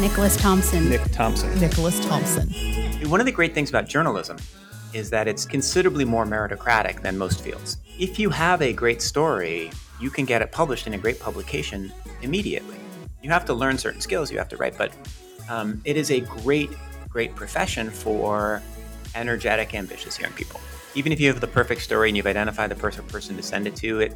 Nicholas Thompson. Nick Thompson. Nicholas Thompson. One of the great things about journalism is that it's considerably more meritocratic than most fields. If you have a great story, you can get it published in a great publication immediately. You have to learn certain skills, you have to write, but it is a great, great profession for energetic, ambitious young people. Even if you have the perfect story and you've identified the perfect person to send it to, it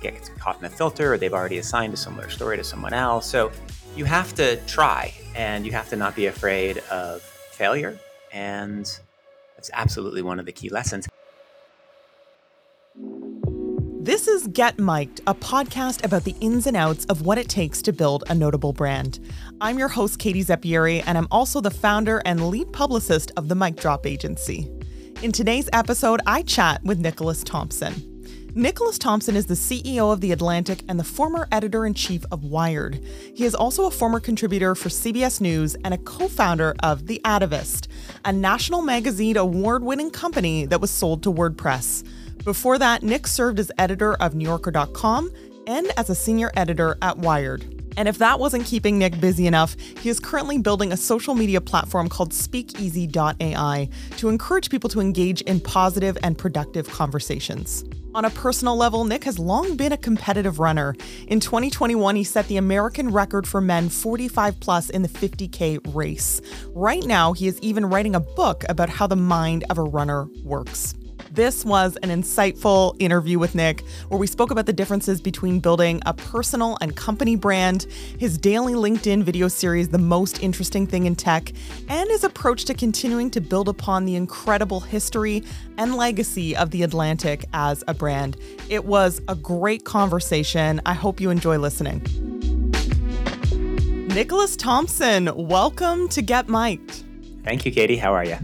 gets caught in a filter, or they've already assigned a similar story to someone else. So you have to try, and you have to not be afraid of failure. And that's absolutely one of the key lessons. This is Get Mic'd, a podcast about the ins and outs of what it takes to build a notable brand. I'm your host, Katie Zepieri, and I'm also the founder and lead publicist of the Mic Drop Agency. In today's episode, I chat with Nicholas Thompson. Nicholas Thompson is the CEO of The Atlantic and the former editor-in-chief of Wired. He is also a former contributor for CBS News and a co-founder of The Atavist, a national magazine award-winning company that was sold to WordPress. Before that, Nick served as editor of NewYorker.com and as a senior editor at Wired. And if that wasn't keeping Nick busy enough, he is currently building a social media platform called speakeasy.ai to encourage people to engage in positive and productive conversations. On a personal level, Nick has long been a competitive runner. In 2021, he set the American record for men 45 plus in the 50K race. Right now, he is even writing a book about how the mind of a runner works. This was an insightful interview with Nick, where we spoke about the differences between building a personal and company brand, his daily LinkedIn video series, The Most Interesting Thing in Tech, and his approach to continuing to build upon the incredible history and legacy of The Atlantic as a brand. It was a great conversation. I hope you enjoy listening. Nicholas Thompson, welcome to Get Mic'd. Thank you, Katie. How are you?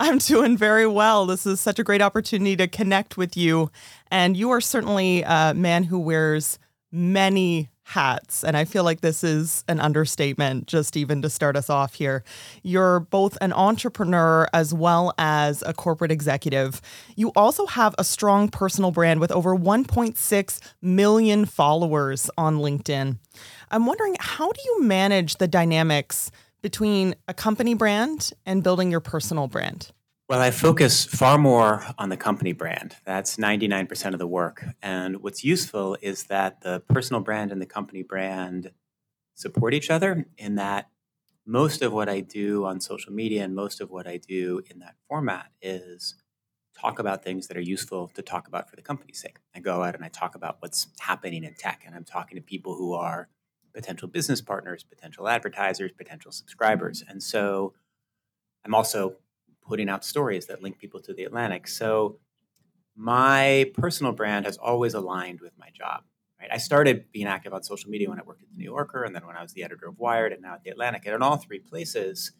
I'm doing very well. This is such a great opportunity to connect with you. And you are certainly a man who wears many hats. And I feel like this is an understatement, just even to start us off here. You're both an entrepreneur as well as a corporate executive. You also have a strong personal brand with over 1.6 million followers on LinkedIn. I'm wondering, how do you manage the dynamics between a company brand and building your personal brand? Well, I focus far more on the company brand. That's 99% of the work. And what's useful is that the personal brand and the company brand support each other, in that most of what I do on social media and most of what I do in that format is talk about things that are useful to talk about for the company's sake. I go out and I talk about what's happening in tech, and I'm talking to people who are potential business partners, potential advertisers, potential subscribers. And so I'm also putting out stories that link people to The Atlantic. So my personal brand has always aligned with my job, right? I started being active on social media when I worked at The New Yorker, and then when I was the editor of Wired, and now at The Atlantic. And in all three places,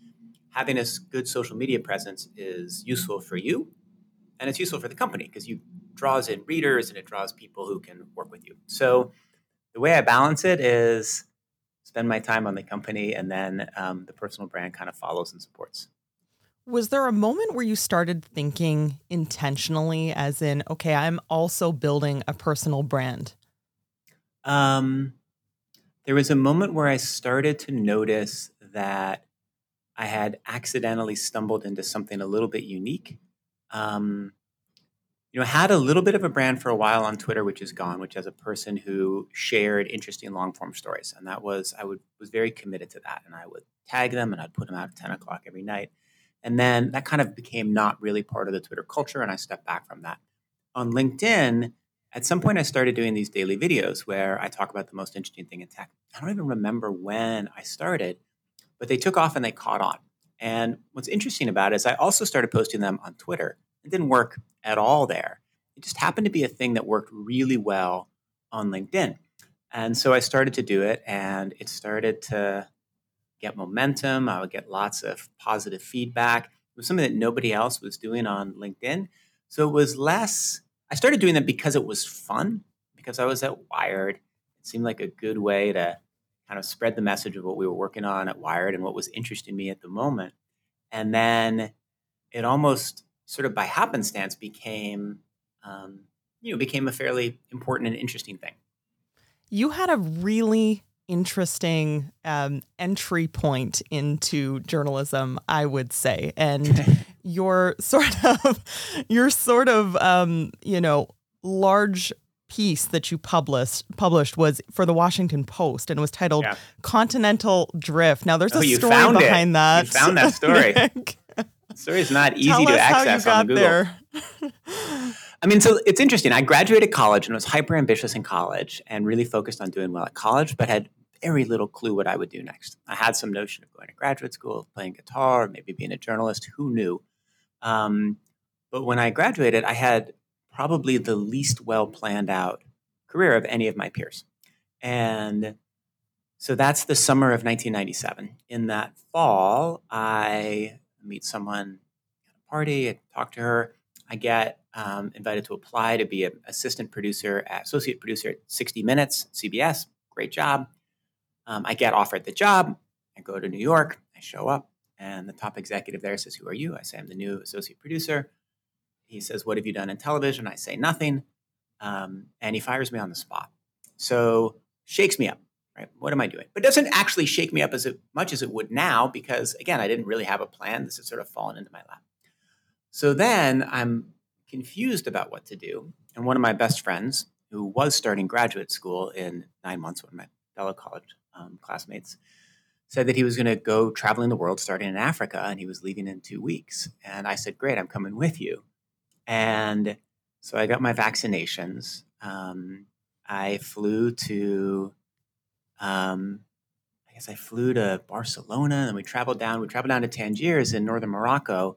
having a good social media presence is useful for you, and it's useful for the company because you draws in readers and it draws people who can work with you. So the way I balance it is spend my time on the company, and then the personal brand kind of follows and supports. Was there a moment where you started thinking intentionally, as in, okay, I'm also building a personal brand? There was a moment where I started to notice that I had accidentally stumbled into something a little bit unique. I had a little bit of a brand for a while on Twitter, which is gone, which is a person who shared interesting long-form stories. And that was, I was very committed to that. And I would tag them and I'd put them out at 10 o'clock every night. And then that kind of became not really part of the Twitter culture, and I stepped back from that. On LinkedIn, at some point I started doing these daily videos where I talk about the most interesting thing in tech. I don't even remember when I started, but they took off and they caught on. And what's interesting about it is I also started posting them on Twitter. It didn't work at all there. It just happened to be a thing that worked really well on LinkedIn. And so I started to do it, and it started to get momentum. I would get lots of positive feedback. It was something that nobody else was doing on LinkedIn. So it was less, I started doing that because it was fun, because I was at Wired. It seemed like a good way to kind of spread the message of what we were working on at Wired and what was interesting me at the moment. And then it almost sort of by happenstance became, became a fairly important and interesting thing. You had a really interesting entry point into journalism, I would say. And your sort of large piece that you published was for the Washington Post, and it was titled Continental Drift. Now, there's a story behind that. You found that story. The story is not easy to access on Google. There. I mean, so it's interesting. I graduated college and was hyper ambitious in college and really focused on doing well at college, but had very little clue what I would do next. I had some notion of going to graduate school, playing guitar, maybe being a journalist. Who knew? But when I graduated, I had probably the least well planned out career of any of my peers. And so that's the summer of 1997. In that fall, I meet someone at a party, I talk to her. I get invited to apply to be an associate producer at 60 Minutes, CBS. Great job. I get offered the job. I go to New York. I show up, and the top executive there says, "Who are you?" I say, "I'm the new associate producer." He says, "What have you done in television?" I say, "Nothing." And he fires me on the spot. So shakes me up. Right? What am I doing? But doesn't actually shake me up as much as it would now because, again, I didn't really have a plan. This had sort of fallen into my lap. So then I'm confused about what to do. And one of my best friends, who was starting graduate school in 9 months, one of my fellow college classmates, said that he was going to go traveling the world starting in Africa, and he was leaving in 2 weeks. And I said, "Great, I'm coming with you." And so I got my vaccinations. I flew to... I guess I flew to Barcelona, and we traveled down to Tangiers in northern Morocco.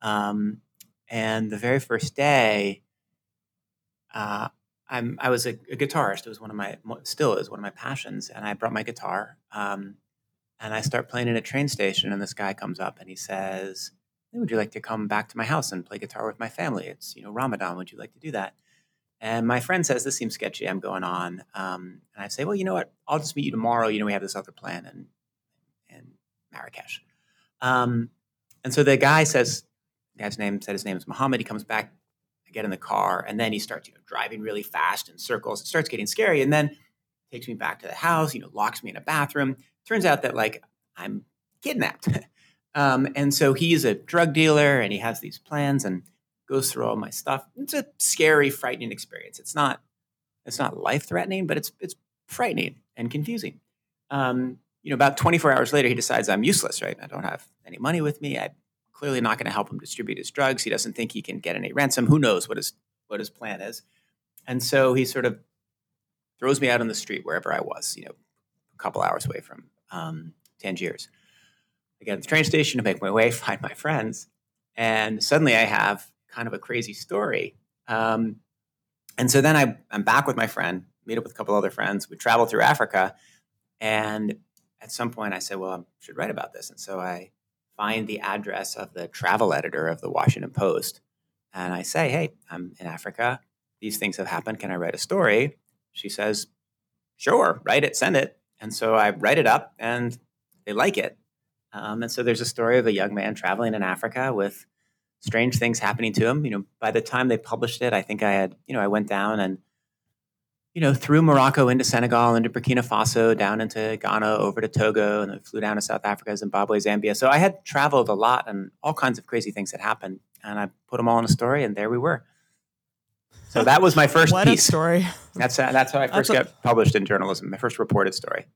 And the very first day, I was a guitarist. It was still is one of my passions. And I brought my guitar, and I start playing in a train station, and this guy comes up and he says, "Hey, would you like to come back to my house and play guitar with my family? It's, Ramadan. Would you like to do that?" And my friend says, "This seems sketchy. I'm going on." And I say, "Well, you know what? I'll just meet you tomorrow. We have this other plan in Marrakesh." And so the guy says, his name is Muhammad. He comes back. I get in the car. And then he starts driving really fast in circles. It starts getting scary. And then takes me back to the house, locks me in a bathroom. Turns out that, I'm kidnapped. And so he's a drug dealer, and he has these plans, and goes through all my stuff. It's a scary, frightening experience. It's not life-threatening, but it's frightening and confusing. About 24 hours later, he decides I'm useless, right? I don't have any money with me. I'm clearly not going to help him distribute his drugs. He doesn't think he can get any ransom. Who knows what his plan is? And so he sort of throws me out on the street wherever I was, a couple hours away from Tangiers. I get at the train station to make my way, find my friends, and suddenly I have kind of a crazy story. And so then I'm back with my friend, meet up with a couple other friends. We travel through Africa. And at some point I said, well, I should write about this. And so I find the address of the travel editor of the Washington Post. And I say, "Hey, I'm in Africa. These things have happened. Can I write a story?" She says, "Sure, write it, send it." And so I write it up, and they like it. And so there's a story of a young man traveling in Africa with strange things happening to him. By the time they published it, I think I had, I went down and, through Morocco into Senegal, into Burkina Faso, down into Ghana, over to Togo, and then flew down to South Africa, Zimbabwe, Zambia. So I had traveled a lot, and all kinds of crazy things had happened. And I put them all in a story, and there we were. So that was my first what piece. A story. That's how I first got published in journalism, my first reported story.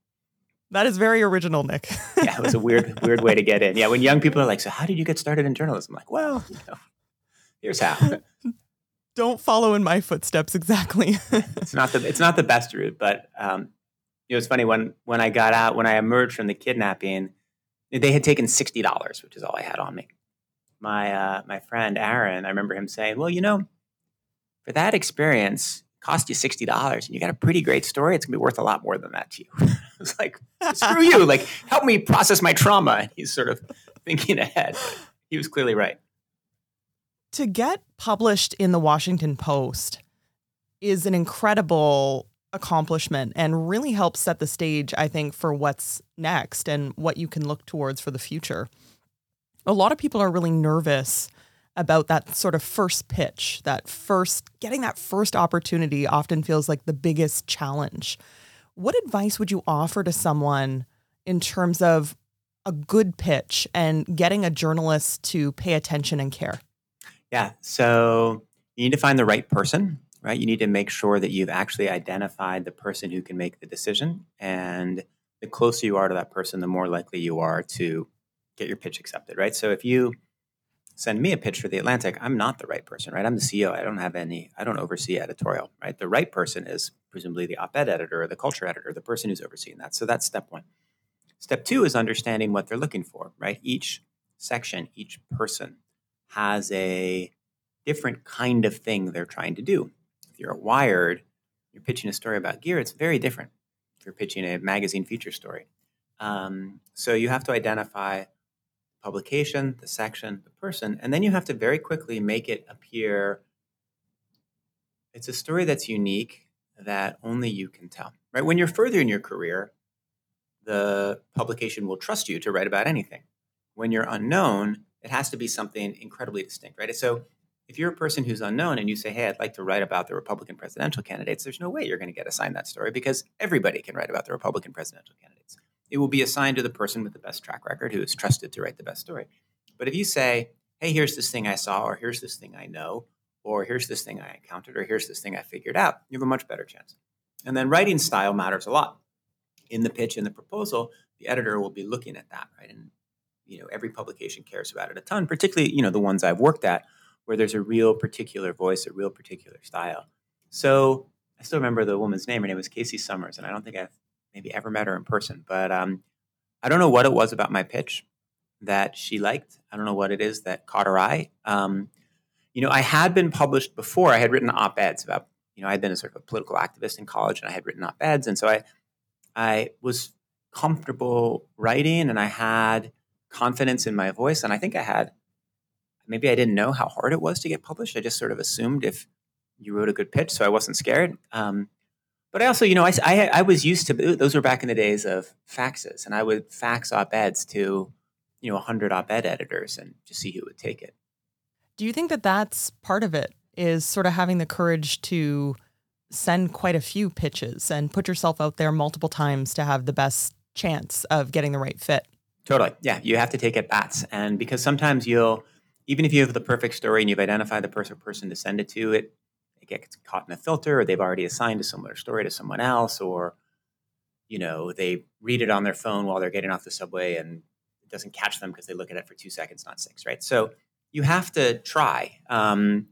That is very original, Nick. Yeah, it was a weird way to get in. Yeah, when young people are like, "So how did you get started in journalism?" I'm like, well, here's how. Don't follow in my footsteps, exactly. It's not the best route, but it's funny when I got out, when I emerged from the kidnapping, they had taken $60, which is all I had on me. My friend Aaron, I remember him saying, "Well, for that experience, cost you $60, and you got a pretty great story. It's gonna be worth a lot more than that to you." I was like, "Screw you! Help me process my trauma." And he's sort of thinking ahead. He was clearly right. To get published in the Washington Post is an incredible accomplishment and really helps set the stage, I think, for what's next and what you can look towards for the future. A lot of people are really nervous about that sort of first pitch, getting that first opportunity often feels like the biggest challenge. What advice would you offer to someone in terms of a good pitch and getting a journalist to pay attention and care? Yeah. So you need to find the right person, right? You need to make sure that you've actually identified the person who can make the decision. And the closer you are to that person, the more likely you are to get your pitch accepted, right? So if you send me a pitch for The Atlantic, I'm not the right person, right? I'm the CEO. I don't oversee editorial, right? The right person is presumably the op-ed editor or the culture editor, the person who's overseeing that. So that's step one. Step two is understanding what they're looking for, right? Each section, each person has a different kind of thing they're trying to do. If you're at Wired, you're pitching a story about gear, it's very different if you're pitching a magazine feature story. So you have to identify publication, the section, the person, and then you have to very quickly make it appear it's a story that's unique that only you can tell, right? When you're further in your career, the publication will trust you to write about anything. When you're unknown, it has to be something incredibly distinct, right? So if you're a person who's unknown and you say, hey, I'd like to write about the Republican presidential candidates, there's no way you're going to get assigned that story because everybody can write about the Republican presidential candidates. It will be assigned to the person with the best track record who is trusted to write the best story. But if you say, hey, here's this thing I saw, or here's this thing I know, or here's this thing I encountered, or here's this thing I figured out, you have a much better chance. And then writing style matters a lot. In the pitch, in the proposal, the editor will be looking at that, right? And, every publication cares about it a ton, particularly, the ones I've worked at where there's a real particular voice, a real particular style. So I still remember the woman's name. Her name was Casey Summers, and I don't think I've maybe ever met her in person, but I don't know what it was about my pitch that she liked. I don't know what it is that caught her eye. I had been published before. I had written op-eds about, I had been a sort of a political activist in college, and I had written op-eds, and so I was comfortable writing, and I had confidence in my voice, and I think I had, maybe I didn't know how hard it was to get published. I just sort of assumed if you wrote a good pitch, so I wasn't scared. But I also, I was used to, those were back in the days of faxes, and I would fax op-eds to, 100 op-ed editors and just see who would take it. Do you think that that's part of it, is sort of having the courage to send quite a few pitches and put yourself out there multiple times to have the best chance of getting the right fit? Totally. Yeah, you have to take at bats. And because sometimes even if you have the perfect story and you've identified the perfect person to send it to, it gets caught in a filter, or they've already assigned a similar story to someone else, or, they read it on their phone while they're getting off the subway and it doesn't catch them because they look at it for 2 seconds, not 6, right? So you have to try, and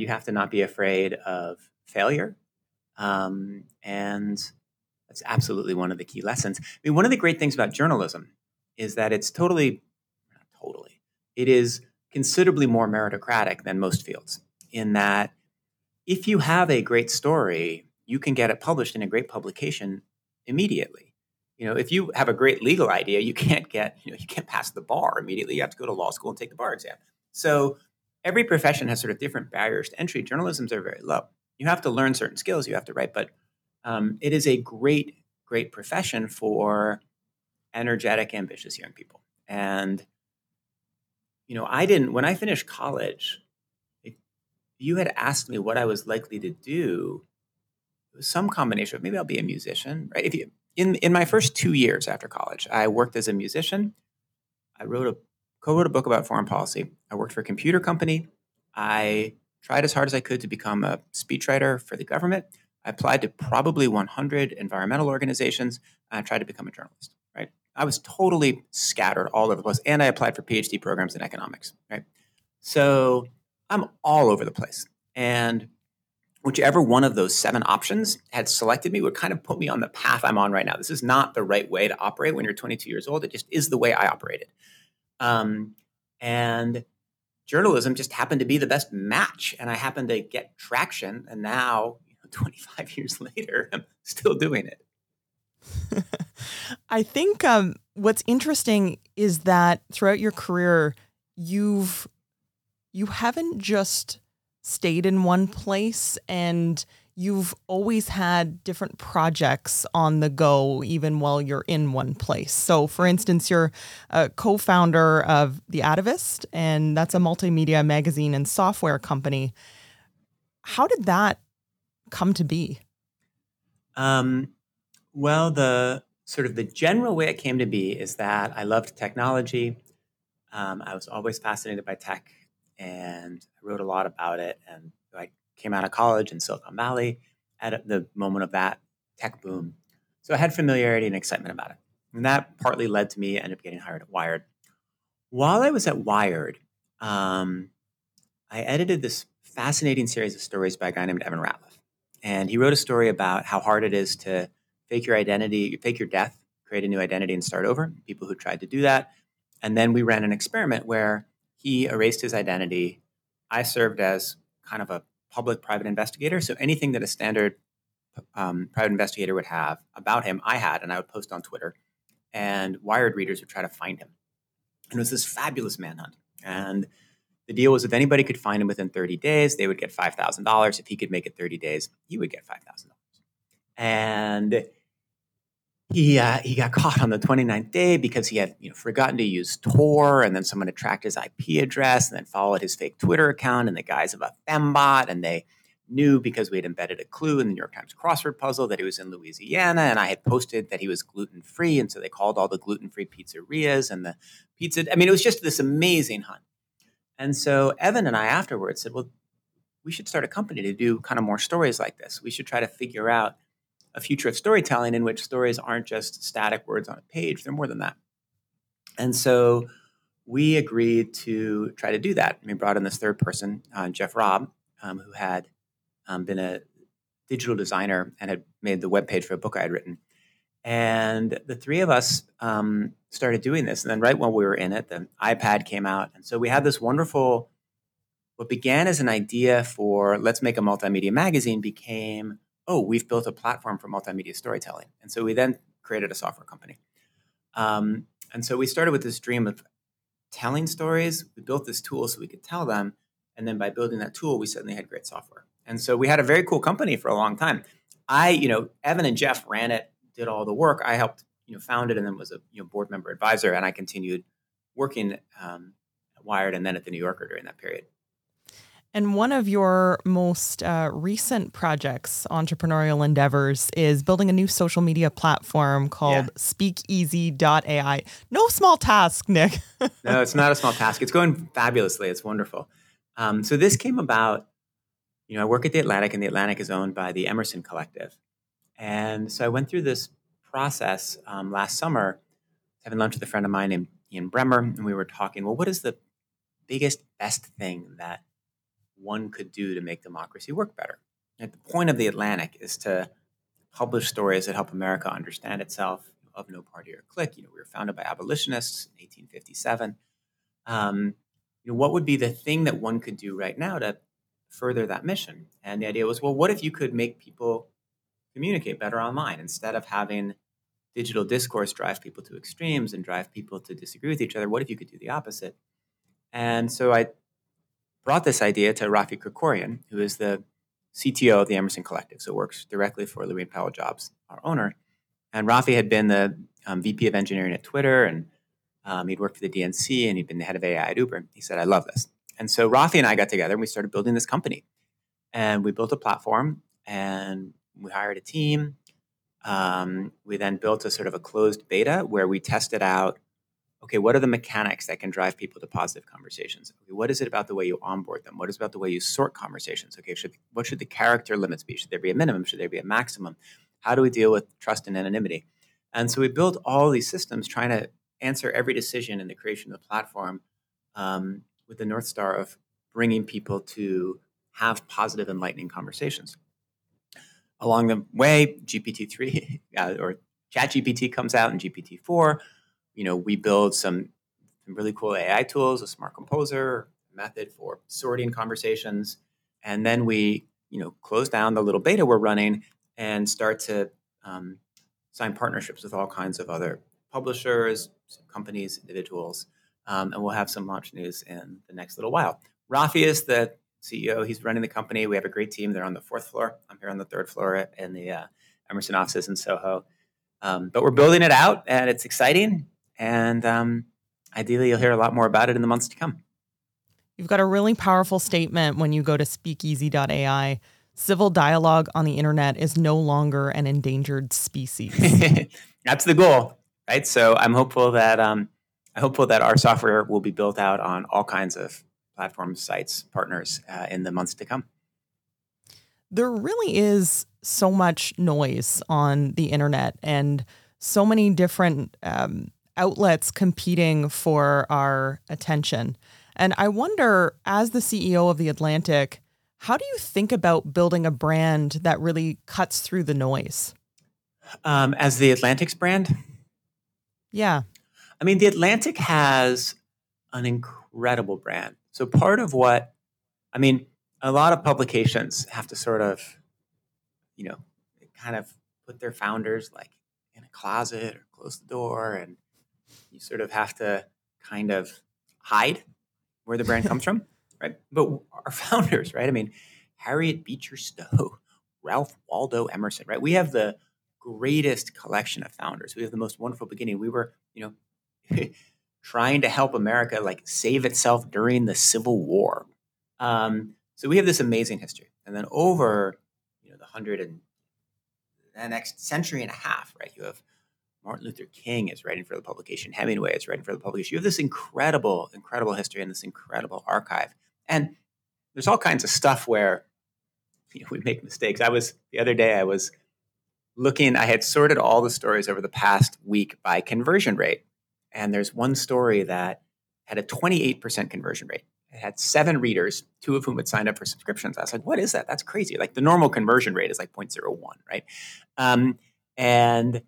you have to not be afraid of failure. And that's absolutely one of the key lessons. One of the great things about journalism is that it is considerably more meritocratic than most fields, in that if you have a great story, you can get it published in a great publication immediately. If you have a great legal idea, you can't get, you can't pass the bar immediately. You have to go to law school and take the bar exam. So every profession has sort of different barriers to entry. Journalism's are very low. You have to learn certain skills, you have to write, but it is a great, great profession for energetic, ambitious young people. And, when I finished college, you had asked me what I was likely to do, it was some combination of maybe I'll be a musician, right? In my first 2 years after college, I worked as a musician. I co-wrote a book about foreign policy. I worked for a computer company. I tried as hard as I could to become a speechwriter for the government. I applied to probably 100 environmental organizations. I tried to become a journalist, right? I was totally scattered all over the place. And I applied for PhD programs in economics, right? So I'm all over the place. And whichever one of those 7 options had selected me would kind of put me on the path I'm on right now. This is not the right way to operate when you're 22 years old. It just is the way I operated. And journalism just happened to be the best match. And I happened to get traction. And now, 25 years later, I'm still doing it. I think what's interesting is that throughout your career, you haven't just stayed in one place, and you've always had different projects on the go, even while you're in one place. So, for instance, you're a co-founder of The Atavist, and that's a multimedia magazine and software company. How did that come to be? Well, the sort of the general way it came to be is that I loved technology. I was always fascinated by tech, and I wrote a lot about it. And I came out of college in Silicon Valley at the moment of that tech boom. So I had familiarity and excitement about it. And that partly led to me ended up getting hired at Wired. While I was at Wired, I edited this fascinating series of stories by a guy named Evan Ratliff. And he wrote a story about how hard it is to fake your identity, fake your death, create a new identity and start over, people who tried to do that. And then we ran an experiment where he erased his identity. I served as kind of a public-private investigator. So anything that a standard private investigator would have about him, I had, and I would post on Twitter. And Wired readers would try to find him. And it was this fabulous manhunt. And the deal was if anybody could find him within 30 days, they would get $5,000. If he could make it 30 days, he would get $5,000. And he got caught on the 29th day because he had forgotten to use Tor, and then someone had tracked his IP address and then followed his fake Twitter account in the guise of a fembot. And they knew because we had embedded a clue in the New York Times crossword puzzle that he was in Louisiana, and I had posted that he was gluten-free, and so they called all the gluten-free pizzerias and the pizza. I mean, it was just this amazing hunt. And so Evan and I afterwards said, well, we should start a company to do kind of more stories like this. We should try to figure out a future of storytelling in which stories aren't just static words on a page. They're more than that. And so we agreed to try to do that. We brought in this third person, Jeff Robb, who had been a digital designer and had made the webpage for a book I had written. And the three of us started doing this. And then right while we were in it, the iPad came out. And so we had this wonderful, what began as an idea for let's make a multimedia magazine became, oh, we've built a platform for multimedia storytelling. And so we then created a software company. And so we started with this dream of telling stories. We built this tool so we could tell them. And then by building that tool, we suddenly had great software. And so we had a very cool company for a long time. Evan and Jeff ran it, did all the work. I helped, found it, and then was a board member advisor, and I continued working at Wired and then at The New Yorker during that period. And one of your most recent projects, entrepreneurial endeavors, is building a new social media platform called speakeasy.ai. No small task, Nick. No, it's not a small task. It's going fabulously. It's wonderful. So this came about, I work at The Atlantic, and The Atlantic is owned by the Emerson Collective. And so I went through this process last summer, having lunch with a friend of mine named Ian Bremmer, and we were talking, well, what is the biggest, best thing that one could do to make democracy work better? And the point of The Atlantic is to publish stories that help America understand itself, of no party or clique. We were founded by abolitionists in 1857. What would be the thing that one could do right now to further that mission? And the idea was, well, what if you could make people communicate better online instead of having digital discourse drive people to extremes and drive people to disagree with each other? What if you could do the opposite? And so I brought this idea to Rafi Krikorian, who is the CTO of the Emerson Collective, so works directly for Louis Powell Jobs, our owner. And Rafi had been the VP of engineering at Twitter, and he'd worked for the DNC, and he'd been the head of AI at Uber. He said, I love this. And so Rafi and I got together, and we started building this company. And we built a platform, and we hired a team. We then built a sort of a closed beta where we tested out, okay, what are the mechanics that can drive people to positive conversations? Okay, what is it about the way you onboard them? What is it about the way you sort conversations? Okay, what should the character limits be? Should there be a minimum? Should there be a maximum? How do we deal with trust and anonymity? And so we built all these systems trying to answer every decision in the creation of the platform with the North Star of bringing people to have positive, enlightening conversations. Along the way, GPT-3 or ChatGPT comes out, and GPT-4. We build some really cool AI tools, a smart composer method for sorting conversations. And then we, close down the little beta we're running and start to sign partnerships with all kinds of other publishers, companies, individuals. And we'll have some launch news in the next little while. Rafi is the CEO. He's running the company. We have a great team. They're on the fourth floor. I'm here on the third floor in the Emerson offices in Soho. But we're building it out, and it's exciting. And ideally, you'll hear a lot more about it in the months to come. You've got a really powerful statement when you go to speakeasy.ai. civil dialogue on the internet is no longer an endangered species. That's the goal, right? So I'm hopeful that our software will be built out on all kinds of platforms, sites, partners in the months to come. There really is so much noise on the internet and so many different outlets competing for our attention. And I wonder, as the CEO of The Atlantic, how do you think about building a brand that really cuts through the noise? As The Atlantic's brand? Yeah. I mean, The Atlantic has an incredible brand. So part of what, I mean, a lot of publications have to sort of, you know, kind of put their founders like in a closet or close the door, and you sort of have to kind of hide where the brand comes from, right? But our founders, right? I mean, Harriet Beecher Stowe, Ralph Waldo Emerson, right? We have the greatest collection of founders. We have the most wonderful beginning. We were, you know, trying to help America like save itself during the Civil War. So we have this amazing history. And then over, you know, the next century and a half, right? You have Martin Luther King is writing for the publication. Hemingway is writing for the publication. You have this incredible, incredible history and this incredible archive. And there's all kinds of stuff where, you know, we make mistakes. The other day I was looking, I had sorted all the stories over the past week by conversion rate. And there's one story that had a 28% conversion rate. It had 7 readers, 2 of whom had signed up for subscriptions. I was like, what is that? That's crazy. Like the normal conversion rate is like 0.01, right? And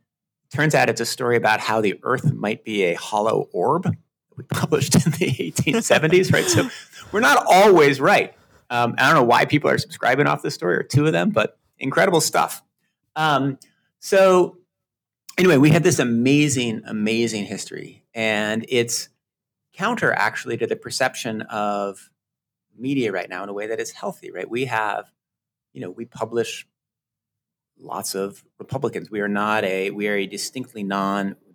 turns out it's a story about how the earth might be a hollow orb that we published in the 1870s, right? So we're not always right. I don't know why people are subscribing off this story or 2 of them, but incredible stuff. So anyway, we have this amazing, amazing history, and it's counter actually to the perception of media right now in a way that is healthy, right? We have, you know, we publish lots of Republicans. We are a distinctly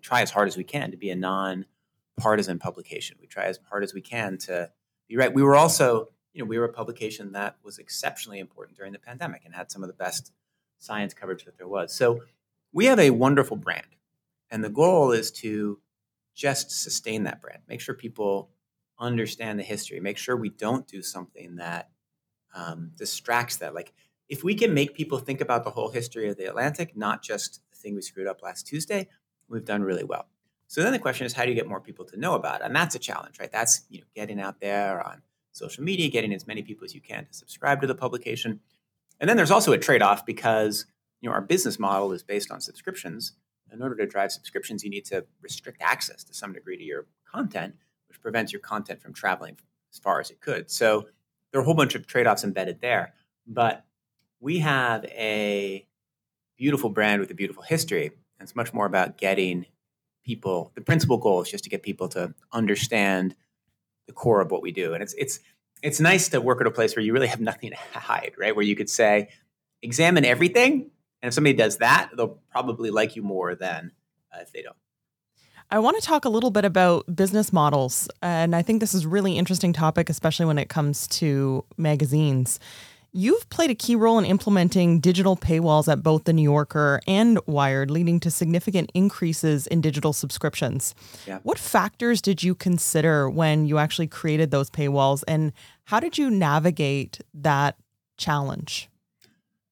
try as hard as we can to be a non-partisan publication. We try as hard as we can to be right. We were also, you know, we were a publication that was exceptionally important during the pandemic and had some of the best science coverage that there was. So we have a wonderful brand, and the goal is to just sustain that brand, make sure people understand the history, make sure we don't do something that distracts that. Like if we can make people think about the whole history of The Atlantic, not just the thing we screwed up last Tuesday, we've done really well. So then the question is, how do you get more people to know about it? And that's a challenge, right? That's, you know, getting out there on social media, getting as many people as you can to subscribe to the publication. And then there's also a trade-off because, you know, our business model is based on subscriptions. In order to drive subscriptions, you need to restrict access to some degree to your content, which prevents your content from traveling as far as it could. So there are a whole bunch of trade-offs embedded there. But we have a beautiful brand with a beautiful history. And it's much more about getting people. The principal goal is just to get people to understand the core of what we do. And it's nice to work at a place where you really have nothing to hide, right? Where you could say, examine everything. And if somebody does that, they'll probably like you more than if they don't. I want to talk a little bit about business models. And I think this is a really interesting topic, especially when it comes to magazines. You've played a key role in implementing digital paywalls at both The New Yorker and Wired, leading to significant increases in digital subscriptions. Yeah. What factors did you consider when you actually created those paywalls, and how did you navigate that challenge?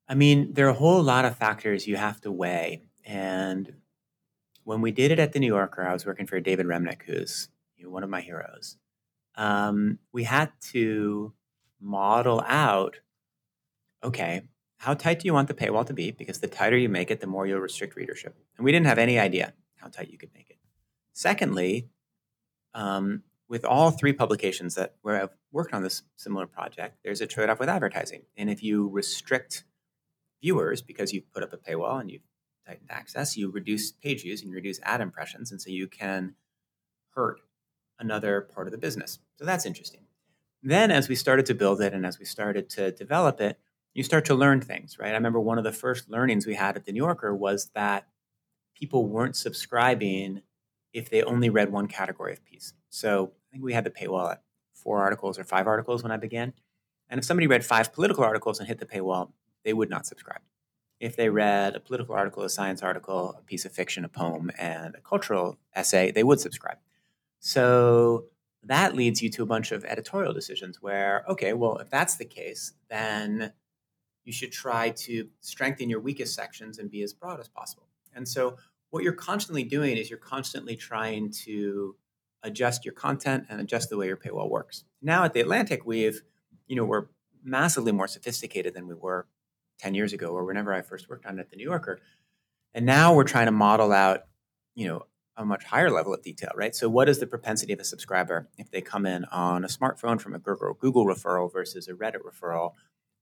I mean, there are a whole lot of factors you have to weigh. And when we did it at The New Yorker, I was working for David Remnick, who's, you know, one of my heroes. We had to model out, okay, how tight do you want the paywall to be? Because the tighter you make it, the more you'll restrict readership. And we didn't have any idea how tight you could make it. Secondly, with all 3 publications that where I've worked on this similar project, there's a trade-off with advertising. And if you restrict viewers because you've put up a paywall and you've tightened access, you reduce page views and you reduce ad impressions. And so you can hurt another part of the business. So that's interesting. Then as we started to build it and as we started to develop it, you start to learn things, right? I remember one of the first learnings we had at The New Yorker was that people weren't subscribing if they only read one category of piece. So I think we had the paywall at 4 articles or 5 articles when I began. And if somebody read 5 political articles and hit the paywall, they would not subscribe. If they read a political article, a science article, a piece of fiction, a poem, and a cultural essay, they would subscribe. So that leads you to a bunch of editorial decisions where, okay, well, if that's the case, then you should try to strengthen your weakest sections and be as broad as possible. And so what you're constantly doing is you're constantly trying to adjust your content and adjust the way your paywall works. Now at The Atlantic, we're massively more sophisticated than we were 10 years ago or whenever I first worked on it at The New Yorker. And now we're trying to model out, a much higher level of detail, right? So what is the propensity of a subscriber if they come in on a smartphone from a Google referral versus a Reddit referral?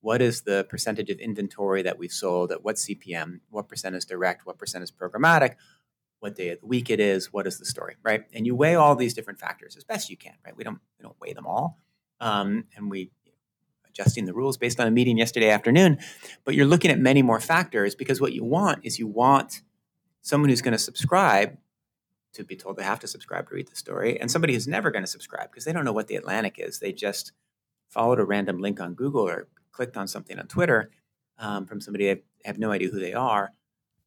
What is the percentage of inventory that we've sold at what CPM? What percent is direct? What percent is programmatic? What day of the week it is? What is the story, right? And you weigh all these different factors as best you can, right? We don't weigh them all. And we adjusting the rules based on a meeting yesterday afternoon, but you're looking at many more factors because what you want someone who's going to subscribe to be told they have to subscribe to read the story, and somebody who's never going to subscribe because they don't know what The Atlantic is. They just followed a random link on Google or clicked on something on Twitter from somebody that have no idea who they are.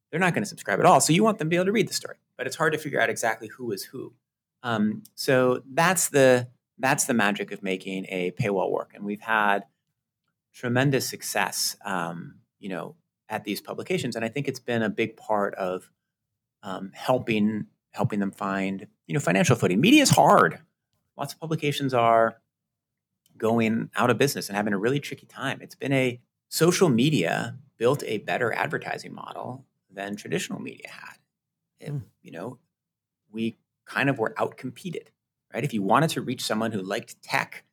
They're not going to subscribe at all. So you want them to be able to read the story, but it's hard to figure out exactly who is who. So that's the magic of making a paywall work. And we've had tremendous success, at these publications. And I think it's been a big part of helping them find, financial footing. Media is hard. Lots of publications are going out of business and having a really tricky time. It's been social media built a better advertising model than traditional media had. We kind of were outcompeted, right? If you wanted to reach someone who liked tech,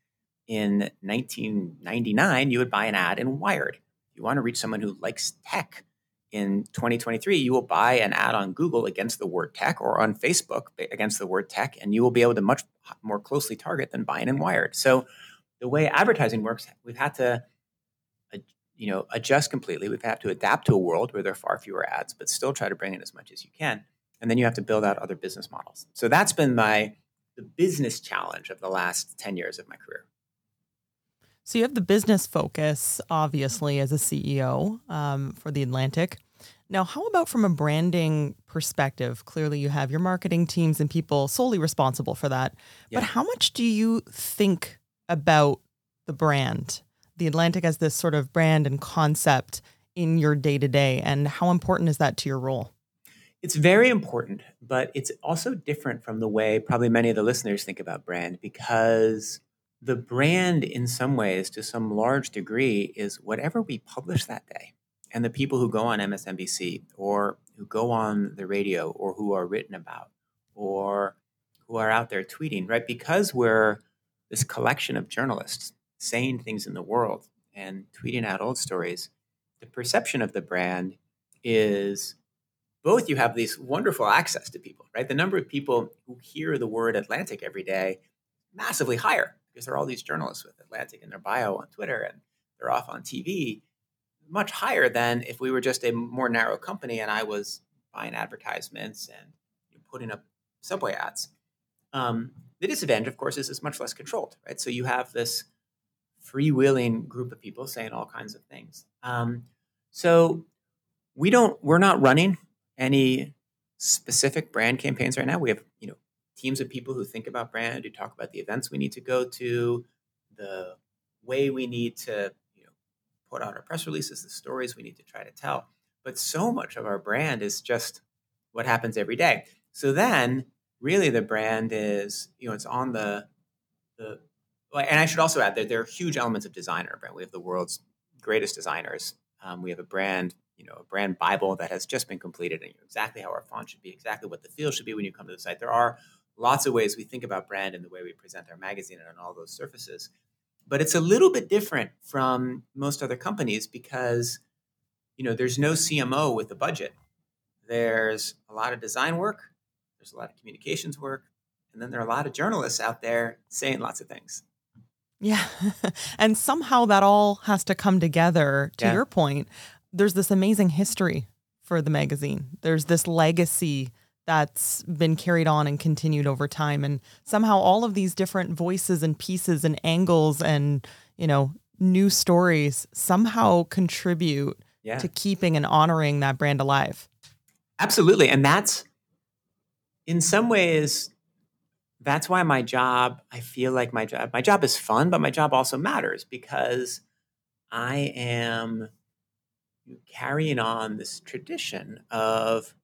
in 1999, you would buy an ad in Wired. If you want to reach someone who likes tech in 2023, you will buy an ad on Google against the word tech or on Facebook against the word tech, and you will be able to much more closely target than buying in Wired. So the way advertising works, we've had to adjust completely. We've had to adapt to a world where there are far fewer ads, but still try to bring in as much as you can. And then you have to build out other business models. So that's been the business challenge of the last 10 years of my career. So you have the business focus, obviously, as a CEO for The Atlantic. Now, how about from a branding perspective? Clearly, you have your marketing teams and people solely responsible for that. Yeah. But how much do you think about the brand, The Atlantic as this sort of brand and concept in your day-to-day? And how important is that to your role? It's very important, but it's also different from the way probably many of the listeners think about brand because the brand, in some ways, to some large degree, is whatever we publish that day. And the people who go on MSNBC or who go on the radio or who are written about or who are out there tweeting, right? Because we're this collection of journalists saying things in the world and tweeting out old stories, the perception of the brand is both you have this wonderful access to people, right? The number of people who hear the word Atlantic every day massively higher. Because there are all these journalists with Atlantic in their bio on Twitter and they're off on TV, much higher than if we were just a more narrow company and I was buying advertisements and putting up subway ads. The disadvantage, of course, is it's much less controlled, right? So you have this freewheeling group of people saying all kinds of things. So we're not running any specific brand campaigns right now. We have, teams of people who think about brand, who talk about the events we need to go to, the way we need to put out our press releases, the stories we need to try to tell. But so much of our brand is just what happens every day. So then really the brand is, it's on the and I should also add that there are huge elements of designer brand. We have the world's greatest designers. We have a brand, a brand Bible that has just been completed and exactly how our font should be, exactly what the feel should be when you come to the site. There are lots of ways we think about brand and the way we present our magazine and on all those surfaces. But it's a little bit different from most other companies because, there's no CMO with a budget. There's a lot of design work. There's a lot of communications work. And then there are a lot of journalists out there saying lots of things. Yeah. And somehow that all has to come together, to your point. There's this amazing history for the magazine. There's this legacy that's been carried on and continued over time. And somehow all of these different voices and pieces and angles and, new stories somehow contribute to keeping and honoring that brand alive. Absolutely. And that's, in some ways, that's why my job, I feel like my job is fun, but my job also matters, because I am carrying on this tradition of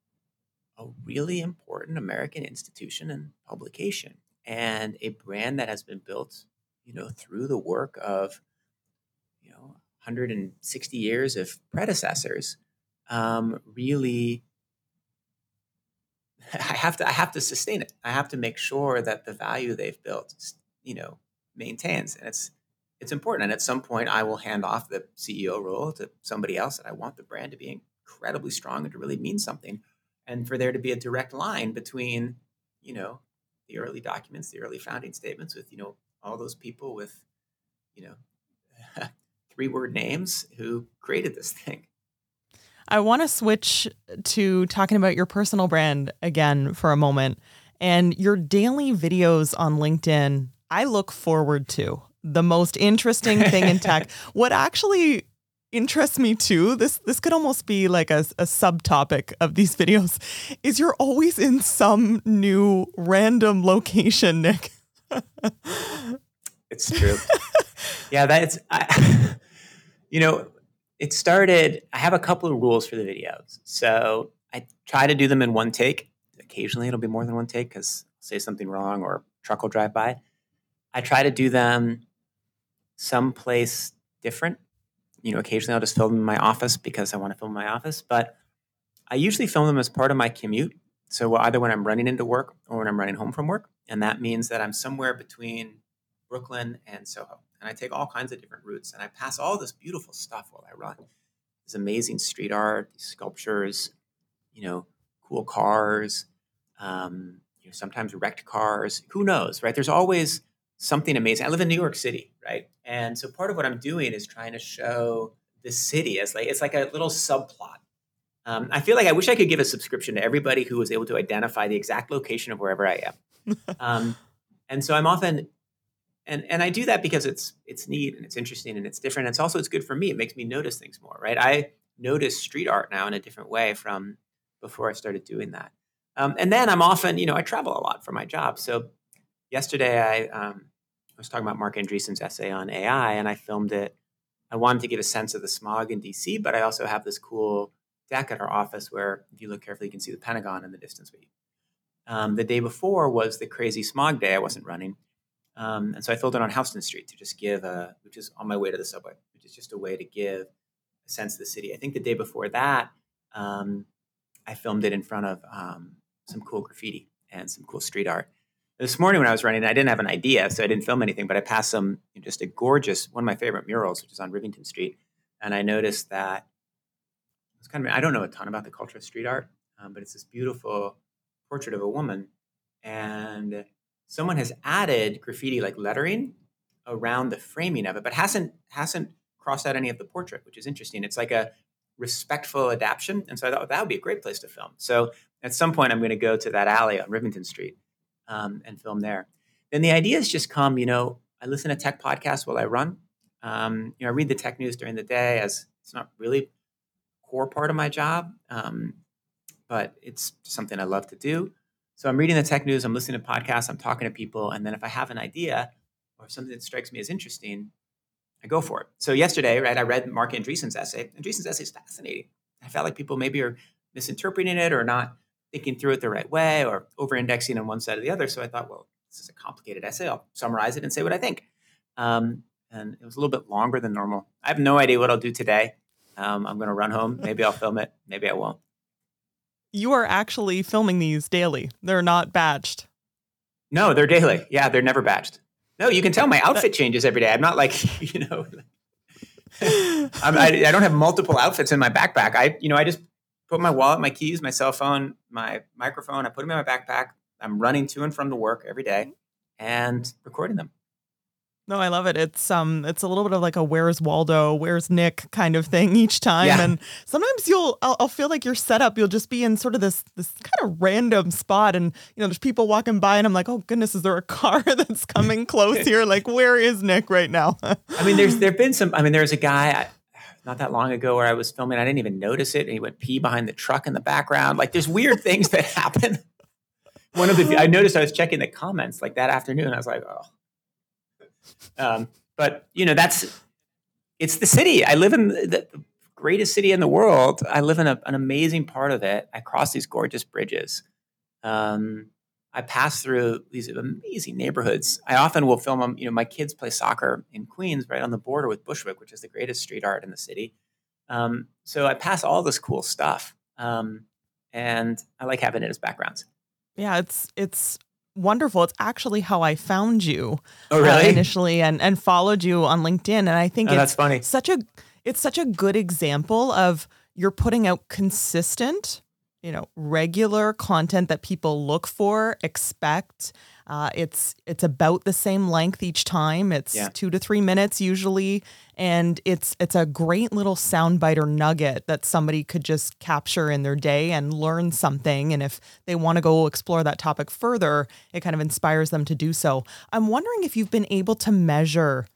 a really important American institution and publication, and a brand that has been built, through the work of, 160 years of predecessors. Really, I have to sustain it. I have to make sure that the value they've built, maintains, and it's important. And at some point, I will hand off the CEO role to somebody else, and I want the brand to be incredibly strong and to really mean something, and for there to be a direct line between, the early documents, the early founding statements with, all those people with, 3-word names who created this thing. I want to switch to talking about your personal brand again for a moment, and your daily videos on LinkedIn. I look forward to the most interesting thing in tech. What actually interests me too, this could almost be like a subtopic of these videos, is you're always in some new random location, Nick. It's true. Yeah, it started, I have a couple of rules for the videos. So I try to do them in one take. Occasionally it'll be more than one take because I'll say something wrong or a truck will drive by. I try to do them someplace different. Occasionally I'll just film them in my office because I want to film in my office. But I usually film them as part of my commute. So either when I'm running into work or when I'm running home from work. And that means that I'm somewhere between Brooklyn and Soho. And I take all kinds of different routes. And I pass all this beautiful stuff while I run. This amazing street art, these sculptures, cool cars, sometimes wrecked cars. Who knows, right? There's always something amazing. I live in New York City, right? And so part of what I'm doing is trying to show the city as it's like a little subplot. I feel like I wish I could give a subscription to everybody who was able to identify the exact location of wherever I am. And so I'm often... And I do that because it's neat and it's interesting and it's different. It's also, it's good for me. It makes me notice things more, right? I notice street art now in a different way from before I started doing that. And then I'm often, I travel a lot for my job. So yesterday I was talking about Mark Andreessen's essay on AI, and I filmed it. I wanted to give a sense of the smog in DC, but I also have this cool deck at our office where if you look carefully, you can see the Pentagon in the distance. The day before was the crazy smog day. I wasn't running. And so I filmed it on Houston Street to just give which is on my way to the subway, which is just a way to give a sense of the city. I think the day before that, I filmed it in front of some cool graffiti and some cool street art. This morning when I was running, I didn't have an idea, so I didn't film anything, but I passed just a gorgeous, one of my favorite murals, which is on Rivington Street. And I noticed that it's I don't know a ton about the culture of street art, but it's this beautiful portrait of a woman. And someone has added graffiti like lettering around the framing of it, but hasn't crossed out any of the portrait, which is interesting. It's like a respectful adaptation. And so I thought that would be a great place to film. So at some point I'm going to go to that alley on Rivington Street and film there. Then the ideas just come, I listen to tech podcasts while I run. I read the tech news during the day, as it's not really a core part of my job, but it's something I love to do. So I'm reading the tech news, I'm listening to podcasts, I'm talking to people, and then if I have an idea or something that strikes me as interesting, I go for it. So yesterday, right, I read Mark Andreessen's essay. Andreessen's essay is fascinating. I felt like people maybe are misinterpreting it or not thinking through it the right way or over-indexing on one side or the other. So I thought, well, this is a complicated essay. I'll summarize it and say what I think. And it was a little bit longer than normal. I have no idea what I'll do today. I'm going to run home. Maybe I'll film it. Maybe I won't. You are actually filming these daily. They're not batched. No, they're daily. Yeah, they're never batched. No, you can tell my outfit changes every day. I'm not like, I don't have multiple outfits in my backpack. I just put my wallet, my keys, my cell phone, my microphone. I put them in my backpack. I'm running to and from the work every day and recording them. No, I love it. It's a little bit of like a where's Waldo, where's Nick kind of thing each time. Yeah. And sometimes I'll feel like you're set up. You'll just be in sort of this kind of random spot. And, you know, there's people walking by and I'm like, oh, goodness, is there a car that's coming close here? Like, where is Nick right now? I mean, there's a guy not that long ago where I was filming. I didn't even notice it. And he went pee behind the truck in the background. Like, there's weird things that happen. I noticed I was checking the comments like that afternoon. I was like, oh. But you know, it's the city. I live in the greatest city in the world. I live in an amazing part of it. I cross these gorgeous bridges. I pass through these amazing neighborhoods. I often will film them. You know, my kids play soccer in Queens, right on the border with Bushwick, which is the greatest street art in the city. So I pass all this cool stuff. And I like having it as backgrounds. Yeah. It's wonderful. It's actually how I found you initially and followed you on LinkedIn. And I think that's funny. It's such a good example of you're putting out consistent, you know, regular content that people look for, expect. It's about the same length each time. It's 2 to 3 minutes usually. And it's a great little soundbite or nugget that somebody could just capture in their day and learn something. And if they want to go explore that topic further, it kind of inspires them to do so. I'm wondering if you've been able to measure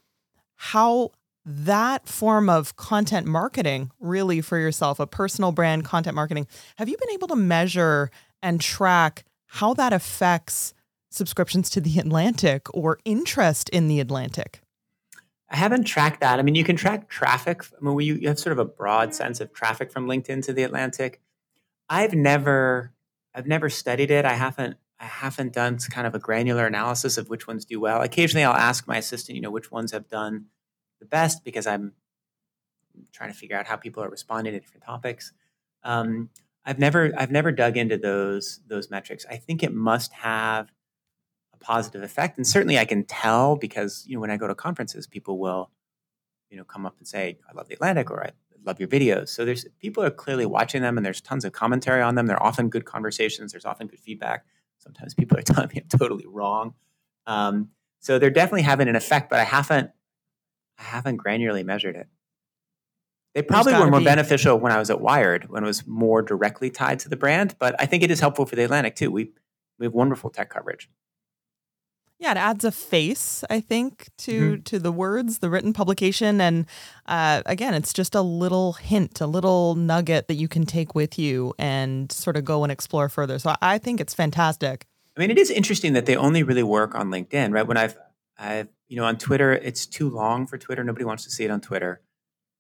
how that form of content marketing really for yourself, a personal brand content marketing, have you been able to measure and track how that affects subscriptions to The Atlantic or interest in The Atlantic? I haven't tracked that. I mean, you can track traffic. I mean, you have sort of a broad sense of traffic from LinkedIn to The Atlantic. I've never studied it. I haven't done kind of a granular analysis of which ones do well. Occasionally I'll ask my assistant, you know, which ones have done the best because I'm trying to figure out how people are responding to different topics. I've never dug into those metrics. I think it must have positive effect. And certainly I can tell because, you know, when I go to conferences, people will, you know, come up and say, I love The Atlantic or I love your videos. So people are clearly watching them and there's tons of commentary on them. They're often good conversations. There's often good feedback. Sometimes people are telling me I'm totally wrong. So they're definitely having an effect, but I haven't granularly measured it. They probably were more beneficial when I was at Wired, when it was more directly tied to the brand, but I think it is helpful for The Atlantic too. We have wonderful tech coverage. Yeah, it adds a face, I think, to the words, the written publication. And again, it's just a little hint, a little nugget that you can take with you and sort of go and explore further. So I think it's fantastic. I mean, it is interesting that they only really work on LinkedIn, right? When I've you know, on Twitter, it's too long for Twitter. Nobody wants to see it on Twitter.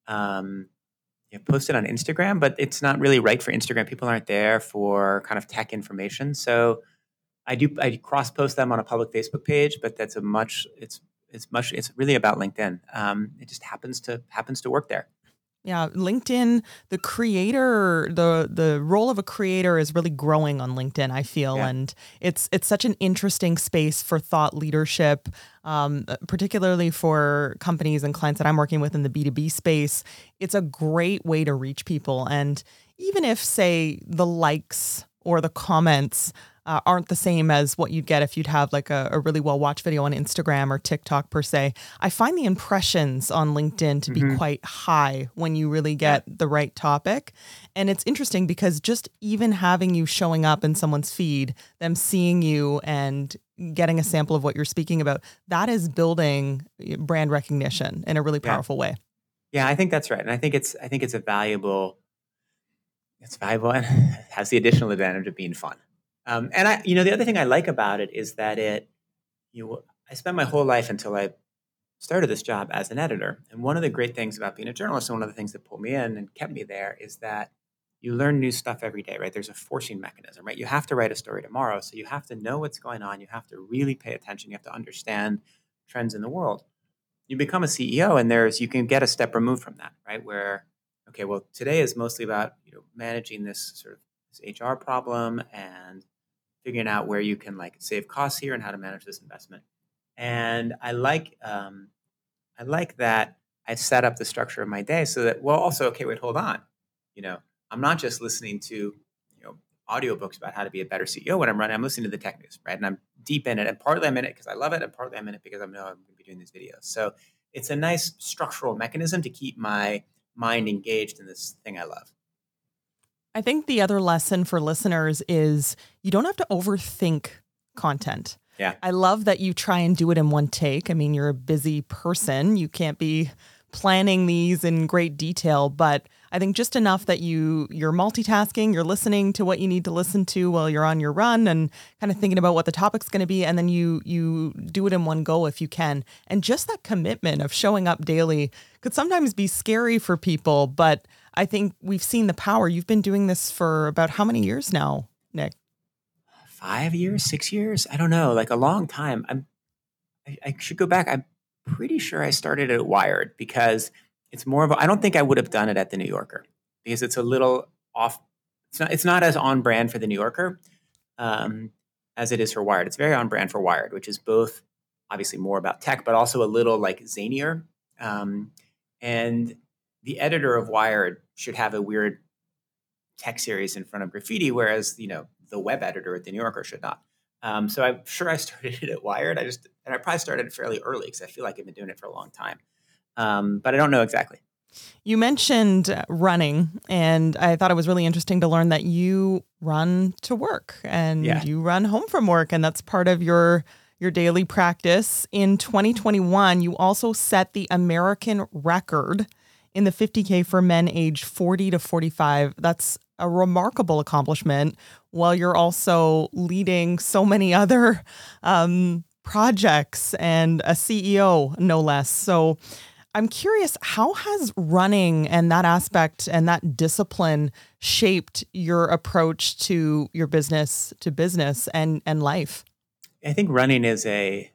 You post it on Instagram, but it's not really right for Instagram. People aren't there for kind of tech information. So I cross post them on a public Facebook page, but that's it's really about LinkedIn. It just happens to work there. Yeah. LinkedIn, the creator, the role of a creator is really growing on LinkedIn, I feel. Yeah. And it's such an interesting space for thought leadership, particularly for companies and clients that I'm working with in the B2B space. It's a great way to reach people. And even if, say, the likes or the comments aren't the same as what you'd get if you'd have like a really well-watched video on Instagram or TikTok per se. I find the impressions on LinkedIn to be quite high when you really get the right topic. And it's interesting because just even having you showing up in someone's feed, them seeing you and getting a sample of what you're speaking about, that is building brand recognition in a really powerful way. Yeah, I think that's right. And I think it's valuable and has the additional advantage of being fun. And I, you know, the other thing I like about it is that I spent my whole life until I started this job as an editor. And one of the great things about being a journalist and one of the things that pulled me in and kept me there is that you learn new stuff every day, right? There's a forcing mechanism, right? You have to write a story tomorrow. So you have to know what's going on. You have to really pay attention. You have to understand trends in the world. You become a CEO and you can get a step removed from that, right? Where, okay, well, today is mostly about, you know, managing this sort of this HR problem and figuring out where you can like save costs here and how to manage this investment. And I like that I set up the structure of my day so that, well, also, okay, wait, hold on. You know, I'm not just listening to, you know, audiobooks about how to be a better CEO when I'm running. I'm listening to the tech news, right? And I'm deep in it. And partly I'm in it because I love it. And partly I'm in it because I know I'm going to be be doing these videos. So it's a nice structural mechanism to keep my mind engaged in this thing I love. I think the other lesson for listeners is you don't have to overthink content. Yeah. I love that you try and do it in one take. I mean, you're a busy person. You can't be planning these in great detail, but I think just enough that you're multitasking, you're listening to what you need to listen to while you're on your run and kind of thinking about what the topic's going to be. And then you do it in one go if you can. And just that commitment of showing up daily could sometimes be scary for people, but I think we've seen the power. You've been doing this for about how many years now, Nick? 5 years, 6 years? I don't know. Like a long time. I should go back. I'm pretty sure I started at Wired because it's more of a, I don't think I would have done it at The New Yorker because it's a little off. It's not as on brand for The New Yorker as it is for Wired. It's very on brand for Wired, which is both obviously more about tech, but also a little like zanier. And the editor of Wired should have a weird tech series in front of graffiti, whereas, you know, the web editor at The New Yorker should not. So I'm sure I started it at Wired. I probably started it fairly early because I feel like I've been doing it for a long time. But I don't know exactly. You mentioned running, and I thought it was really interesting to learn that you run to work and you run home from work, and that's part of your daily practice. In 2021, you also set the American record in the 50K for men aged 40 to 45. That's a remarkable accomplishment, while you're also leading so many other projects and a CEO, no less. So I'm curious, how has running and that aspect and that discipline shaped your approach to your business and life? I think running is a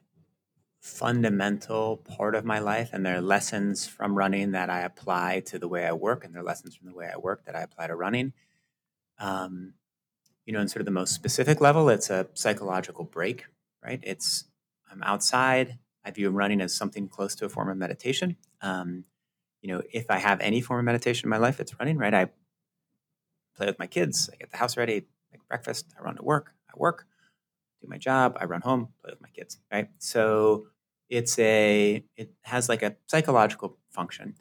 fundamental part of my life, and there are lessons from running that I apply to the way I work, and there are lessons from the way I work that I apply to running. In sort of the most specific level, it's a psychological break, right? I'm outside. I view running as something close to a form of meditation. If I have any form of meditation in my life, it's running, right? I play with my kids. I get the house ready, make breakfast. I run to work. I work, do my job. I run home, play with my kids, right? So it has like a psychological function.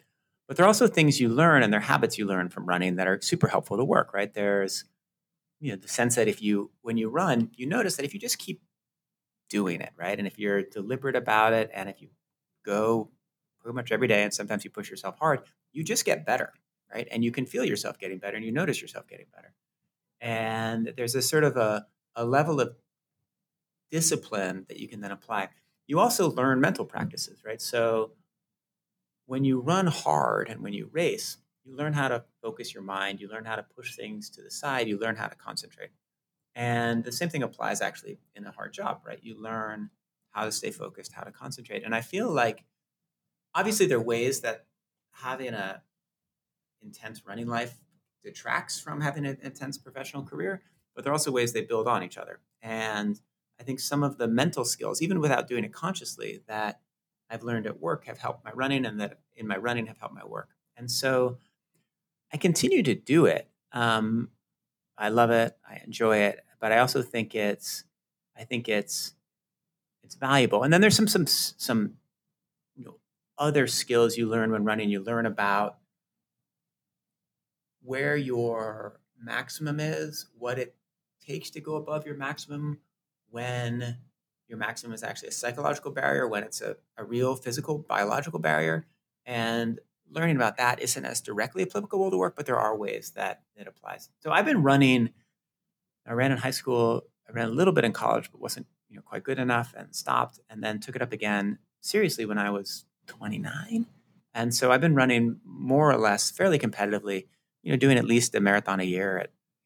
But there are also things you learn, and there are habits you learn from running that are super helpful to work, right? There's, the sense that when you run, you notice that if you just keep doing it, right? And if you're deliberate about it, and if you go pretty much every day, and sometimes you push yourself hard, you just get better, right? And you can feel yourself getting better, and you notice yourself getting better. And there's a sort of a level of discipline that you can then apply. You also learn mental practices, right? So when you run hard and when you race, you learn how to focus your mind. You learn how to push things to the side. You learn how to concentrate. And the same thing applies actually in a hard job, right? You learn how to stay focused, how to concentrate. And I feel like, obviously, there are ways that having an intense running life detracts from having an intense professional career, but there are also ways they build on each other. And I think some of the mental skills, even without doing it consciously, that I've learned at work have helped my running, and that in my running have helped my work. And so I continue to do it. I love it. I enjoy it. But I also think it's valuable. And then there's some other skills you learn when running. You learn about where your maximum is, what it takes to go above your maximum, when your maximum is actually a psychological barrier, when it's a real physical, biological barrier. And learning about that isn't as directly applicable to work, but there are ways that it applies. So I've been running. I ran in high school. I ran a little bit in college, but wasn't quite good enough and stopped, and then took it up again seriously when I was 29. And so I've been running more or less fairly competitively, doing at least a marathon a year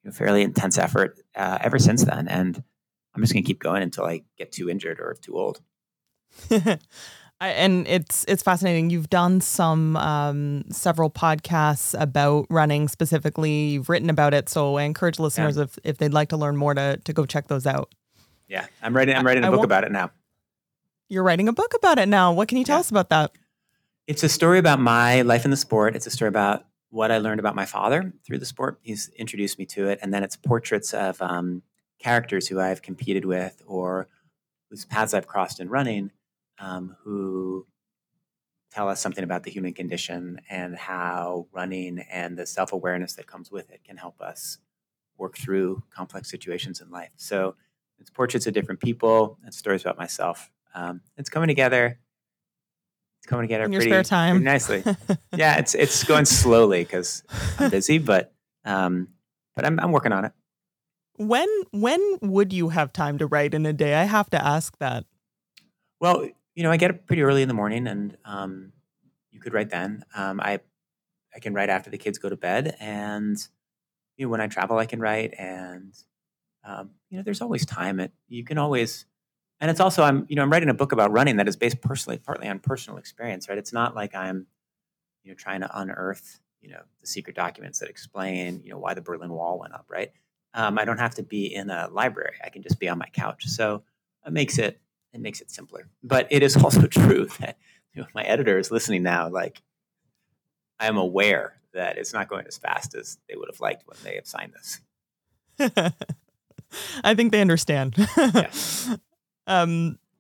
at fairly intense effort ever since then. And I'm just going to keep going until I get too injured or too old. And it's fascinating. You've done several podcasts about running specifically. You've written about it. So I encourage listeners, if they'd like to learn more, to go check those out. Yeah. I'm writing a book about it now. You're writing a book about it now. What can you tell us about that? It's a story about my life in the sport. It's a story about what I learned about my father through the sport. He's introduced me to it. And then it's portraits of characters who I've competed with or whose paths I've crossed in running. who tell us something about the human condition and how running and the self-awareness that comes with it can help us work through complex situations in life. So it's portraits of different people and stories about myself. It's coming together. It's coming together in your spare time. Pretty nicely. Yeah, it's going slowly because I'm busy, but I'm working on it. When would you have time to write in a day? I have to ask that. Well, you know, I get up pretty early in the morning, and you could write then. I can write after the kids go to bed, and you know, when I travel, I can write. And you know, there's always time. You can always. And it's also, I'm writing a book about running that is based partly on personal experience, right? It's not like I'm, you know, trying to unearth, you know, the secret documents that explain, you know, why the Berlin Wall went up, right? I don't have to be in a library. I can just be on my couch. So it makes it simpler. But it is also true that, you know, if my editor is listening now, like, I'm aware that it's not going as fast as they would have liked when they have signed this. I think they understand. Yeah.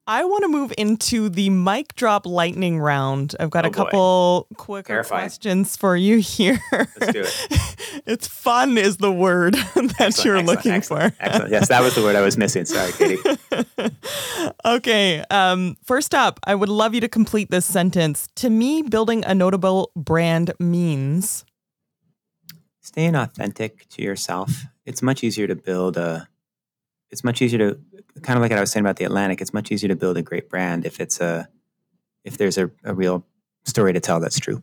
I want to move into the mic drop lightning round. I've got a couple quick questions for you here. Let's do it. It's fun is the word that you're looking for. Excellent. Yes, that was the word I was missing. Sorry, Katie. Okay. First up, I would love you to complete this sentence. To me, building a notable brand means staying authentic to yourself. It's much easier to build kind of like what I was saying about The Atlantic, it's much easier to build a great brand if there's a real story to tell that's true.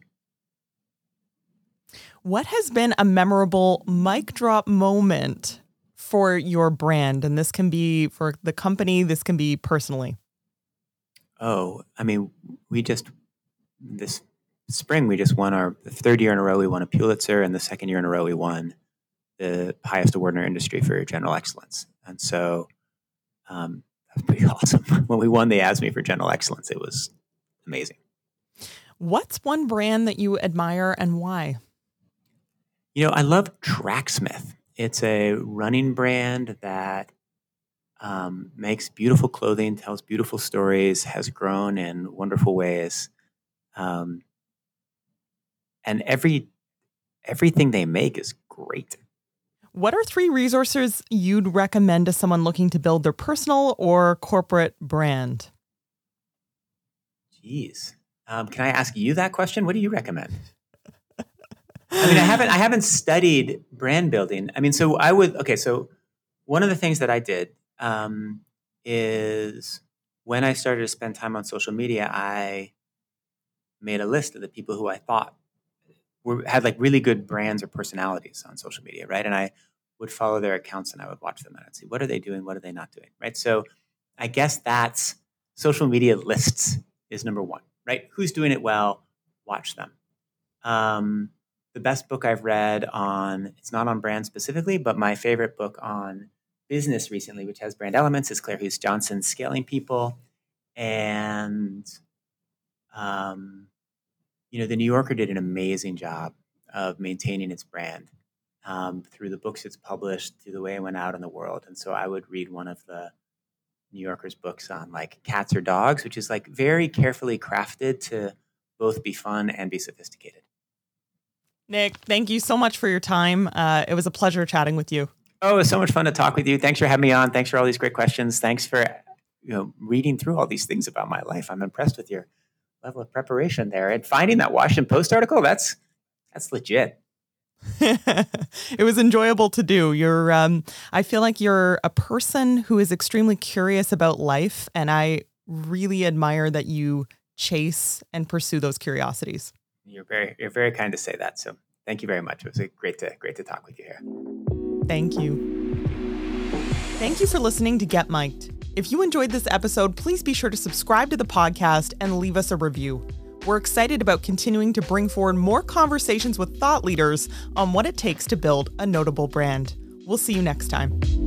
What has been a memorable mic drop moment for your brand? And this can be for the company, this can be personally. Oh, I mean, this spring, we just won the third year in a row, we won a Pulitzer, and the second year in a row, we won the highest award in our industry for general excellence. And so that was pretty awesome. When we won the ASME for general excellence, it was amazing. What's one brand that you admire and why? You know, I love Tracksmith. It's a running brand that makes beautiful clothing, tells beautiful stories, has grown in wonderful ways. And everything they make is great. What are three resources you'd recommend to someone looking to build their personal or corporate brand? Jeez. Can I ask you that question? What do you recommend? I mean, I haven't studied brand building. I mean, so one of the things that I did is when I started to spend time on social media, I made a list of the people who I thought had like really good brands or personalities on social media, right? And I would follow their accounts and I would watch them and I'd see, what are they doing? What are they not doing? Right? So I guess that's social media lists is number one, right? Who's doing it well? Watch them. The best book I've read it's not on brand specifically, but my favorite book on business recently, which has brand elements, is Claire Hughes Johnson's Scaling People. And, you know, The New Yorker did an amazing job of maintaining its brand through the books it's published, through the way it went out in the world. And so I would read one of the New Yorker's books on like cats or dogs, which is like very carefully crafted to both be fun and be sophisticated. Nick, thank you so much for your time. It was a pleasure chatting with you. Oh, it was so much fun to talk with you. Thanks for having me on. Thanks for all these great questions. Thanks for, you know, reading through all these things about my life. I'm impressed with your level of preparation there, and finding that Washington Post article, that's legit. It was enjoyable to do. You're I feel like you're a person who is extremely curious about life, and I really admire that you chase and pursue those curiosities. You're very kind to say that. So thank you very much. It was great to talk with you here. Thank you. Thank you for listening to Get Mic'd. If you enjoyed this episode, please be sure to subscribe to the podcast and leave us a review. We're excited about continuing to bring forward more conversations with thought leaders on what it takes to build a notable brand. We'll see you next time.